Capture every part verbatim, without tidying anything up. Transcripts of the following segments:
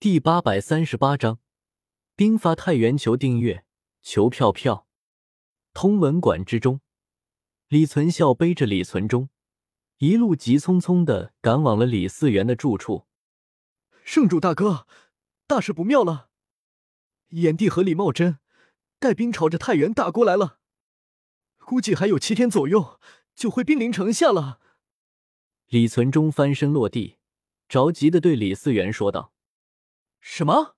第八百三十八章，兵发太原。求订阅，求票票。通文馆之中，李存孝背着李存忠，一路急匆匆地赶往了李嗣源的住处。圣主大哥，大事不妙了！炎帝和李茂贞带兵朝着太原打过来了，估计还有七天左右就会兵临城下了。李存忠翻身落地，着急地对李嗣源说道。什么？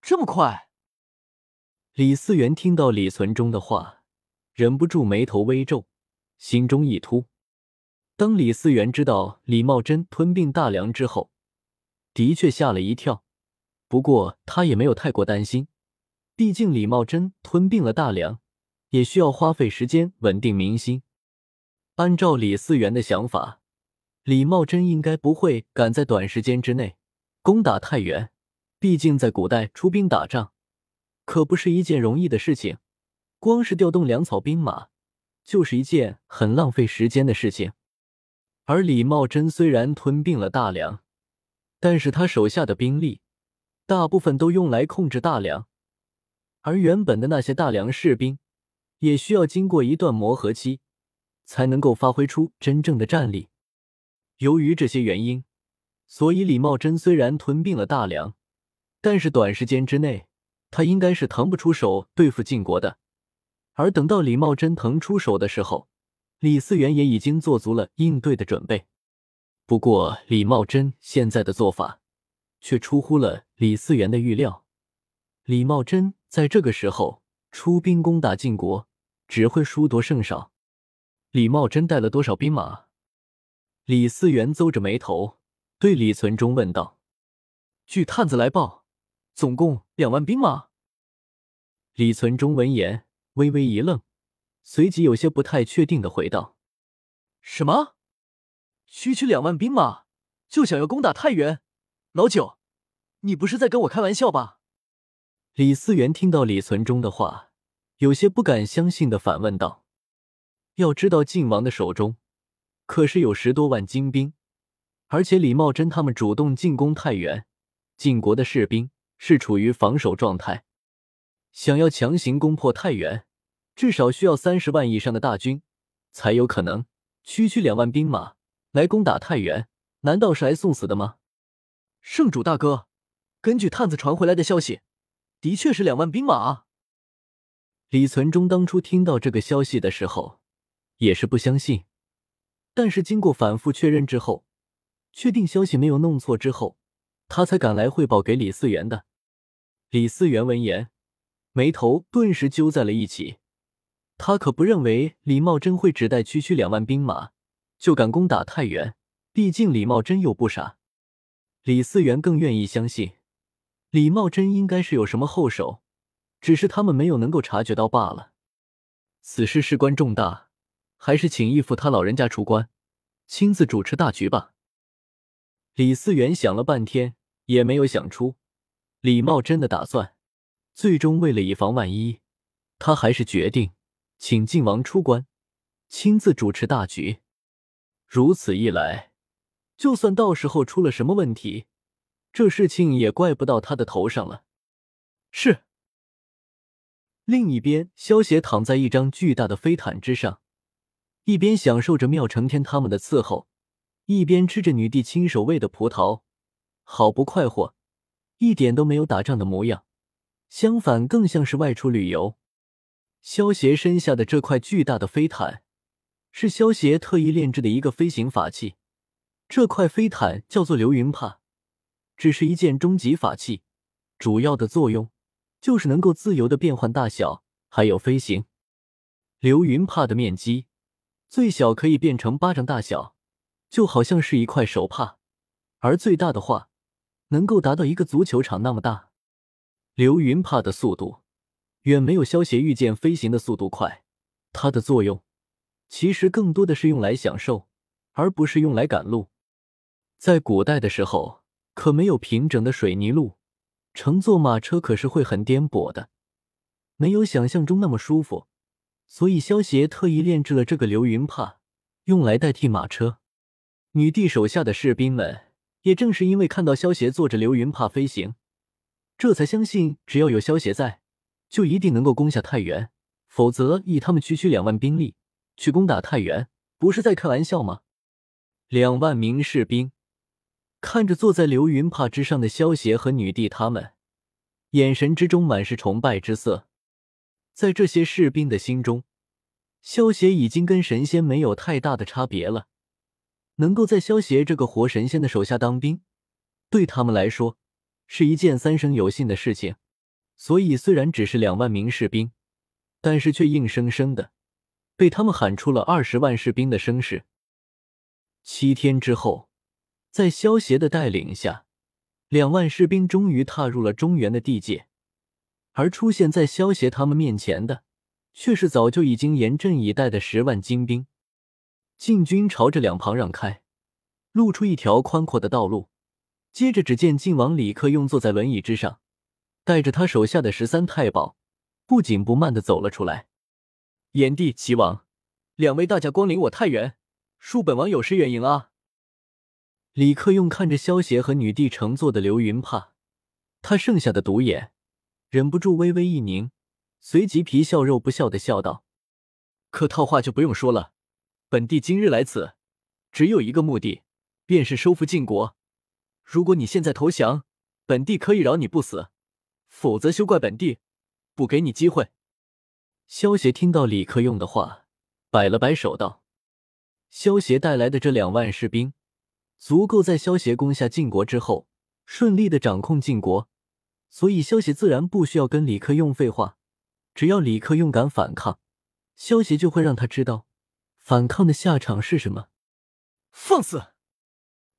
这么快？李嗣源听到李存忠的话，忍不住眉头微皱，心中一突。当李嗣源知道李茂贞吞并大梁之后，的确吓了一跳，不过他也没有太过担心，毕竟李茂贞吞并了大梁，也需要花费时间稳定民心。按照李嗣源的想法，李茂贞应该不会赶在短时间之内攻打太原，毕竟在古代出兵打仗可不是一件容易的事情，光是调动粮草兵马就是一件很浪费时间的事情。而李茂贞虽然吞并了大梁，但是他手下的兵力大部分都用来控制大梁，而原本的那些大梁士兵也需要经过一段磨合期才能够发挥出真正的战力。由于这些原因，所以李茂贞虽然吞并了大梁，但是短时间之内他应该是腾不出手对付晋国的。而等到李茂贞腾出手的时候，李嗣源也已经做足了应对的准备。不过李茂贞现在的做法却出乎了李嗣源的预料。李茂贞在这个时候出兵攻打晋国，只会输多胜少。李茂贞带了多少兵马？李嗣源邹着眉头对李存忠问道。据探子来报，总共两万兵马。李存忠闻言微微一愣，随即有些不太确定地回道。什么？区区两万兵马就想要攻打太原？老九，你不是在跟我开玩笑吧？李嗣源听到李存忠的话，有些不敢相信地反问道。要知道晋王的手中可是有十多万精兵，而且李茂贞他们主动进攻太原，晋国的士兵是处于防守状态，想要强行攻破太原，至少需要三十万以上的大军才有可能。区区两万兵马来攻打太原，难道是来送死的吗？圣主大哥，根据探子传回来的消息，的确是两万兵马。李存忠当初听到这个消息的时候也是不相信，但是经过反复确认之后，确定消息没有弄错之后，他才赶来汇报给李嗣源的。李嗣源闻言眉头顿时揪在了一起，他可不认为李茂贞会只带区区两万兵马就敢攻打太原，毕竟李茂贞又不傻。李嗣源更愿意相信李茂贞应该是有什么后手，只是他们没有能够察觉到罢了。此事事关重大，还是请义父他老人家出关，亲自主持大局吧。李嗣源想了半天也没有想出李茂贞的打算，最终为了以防万一，他还是决定请晋王出关，亲自主持大局。如此一来，就算到时候出了什么问题，这事情也怪不到他的头上了。是。另一边，萧协躺在一张巨大的飞毯之上，一边享受着妙成天他们的伺候，一边吃着女帝亲手喂的葡萄，好不快活，一点都没有打仗的模样，相反更像是外出旅游。萧协身下的这块巨大的飞毯是萧协特意炼制的一个飞行法器，这块飞毯叫做流云帕，只是一件终极法器，主要的作用就是能够自由地变换大小还有飞行。流云帕的面积最小可以变成巴掌大小，就好像是一块手帕，而最大的话能够达到一个足球场那么大。流云帕的速度远没有萧协御剑飞行的速度快，它的作用其实更多的是用来享受，而不是用来赶路。在古代的时候可没有平整的水泥路，乘坐马车可是会很颠簸的，没有想象中那么舒服，所以萧协特意炼制了这个流云帕用来代替马车。女帝手下的士兵们也正是因为看到萧协坐着流云怕飞行，这才相信只要有萧协在，就一定能够攻下太原，否则以他们区区两万兵力去攻打太原，不是在开玩笑吗？两万名士兵看着坐在流云帕之上的萧协和女帝他们，眼神之中满是崇拜之色。在这些士兵的心中，萧协已经跟神仙没有太大的差别了，能够在萧协这个活神仙的手下当兵，对他们来说是一件三生有幸的事情。所以虽然只是两万名士兵，但是却硬生生的被他们喊出了二十万士兵的声势。七天之后，在萧协的带领下，两万士兵终于踏入了中原的地界，而出现在萧协他们面前的，却是早就已经严阵以待的十万精兵。禁军朝着两旁让开，露出一条宽阔的道路。接着只见晋王李克用坐在轮椅之上，带着他手下的十三太保，不紧不慢地走了出来。炎帝、齐王，两位大驾光临我太原，恕本王有失远迎啊！李克用看着萧协和女帝乘坐的流云帕，他剩下的独眼忍不住微微一凝，随即皮笑肉不笑地笑道：“客套话就不用说了，本帝今日来此，只有一个目的，便是收复晋国。如果你现在投降，本帝可以饶你不死；否则休怪本帝不给你机会。”萧协听到李克用的话，摆了摆手道：“萧协带来的这两万士兵，足够在萧协攻下晋国之后顺利的掌控晋国，所以萧协自然不需要跟李克用废话，只要李克用敢反抗，萧协就会让他知道反抗的下场是什么。”“放肆！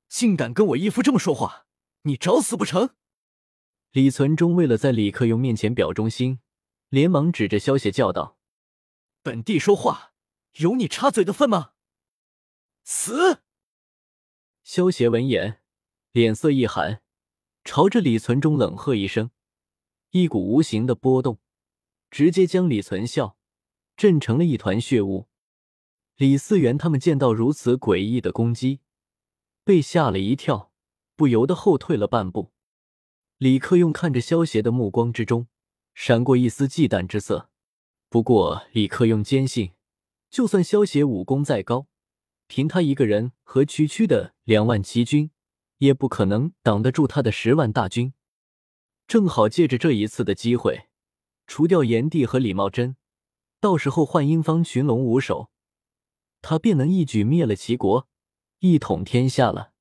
竟敢跟我义父这么说话，你找死不成？”李存忠为了在李克用面前表忠心，连忙指着萧协叫道：“本帝说话有你插嘴的份吗？死！”萧协闻言，脸色一寒，朝着李存忠冷喝一声，一股无形的波动，直接将李存孝震成了一团血雾。李嗣源他们见到如此诡异的攻击，被吓了一跳，不由得后退了半步。李克用看着萧协的目光之中，闪过一丝忌惮之色。不过，李克用坚信，就算萧协武功再高，凭他一个人和区区的两万骑军，也不可能挡得住他的十万大军。正好借着这一次的机会，除掉炎帝和李茂贞，到时候换英方群龙无首，他便能一举灭了齐国，一统天下了。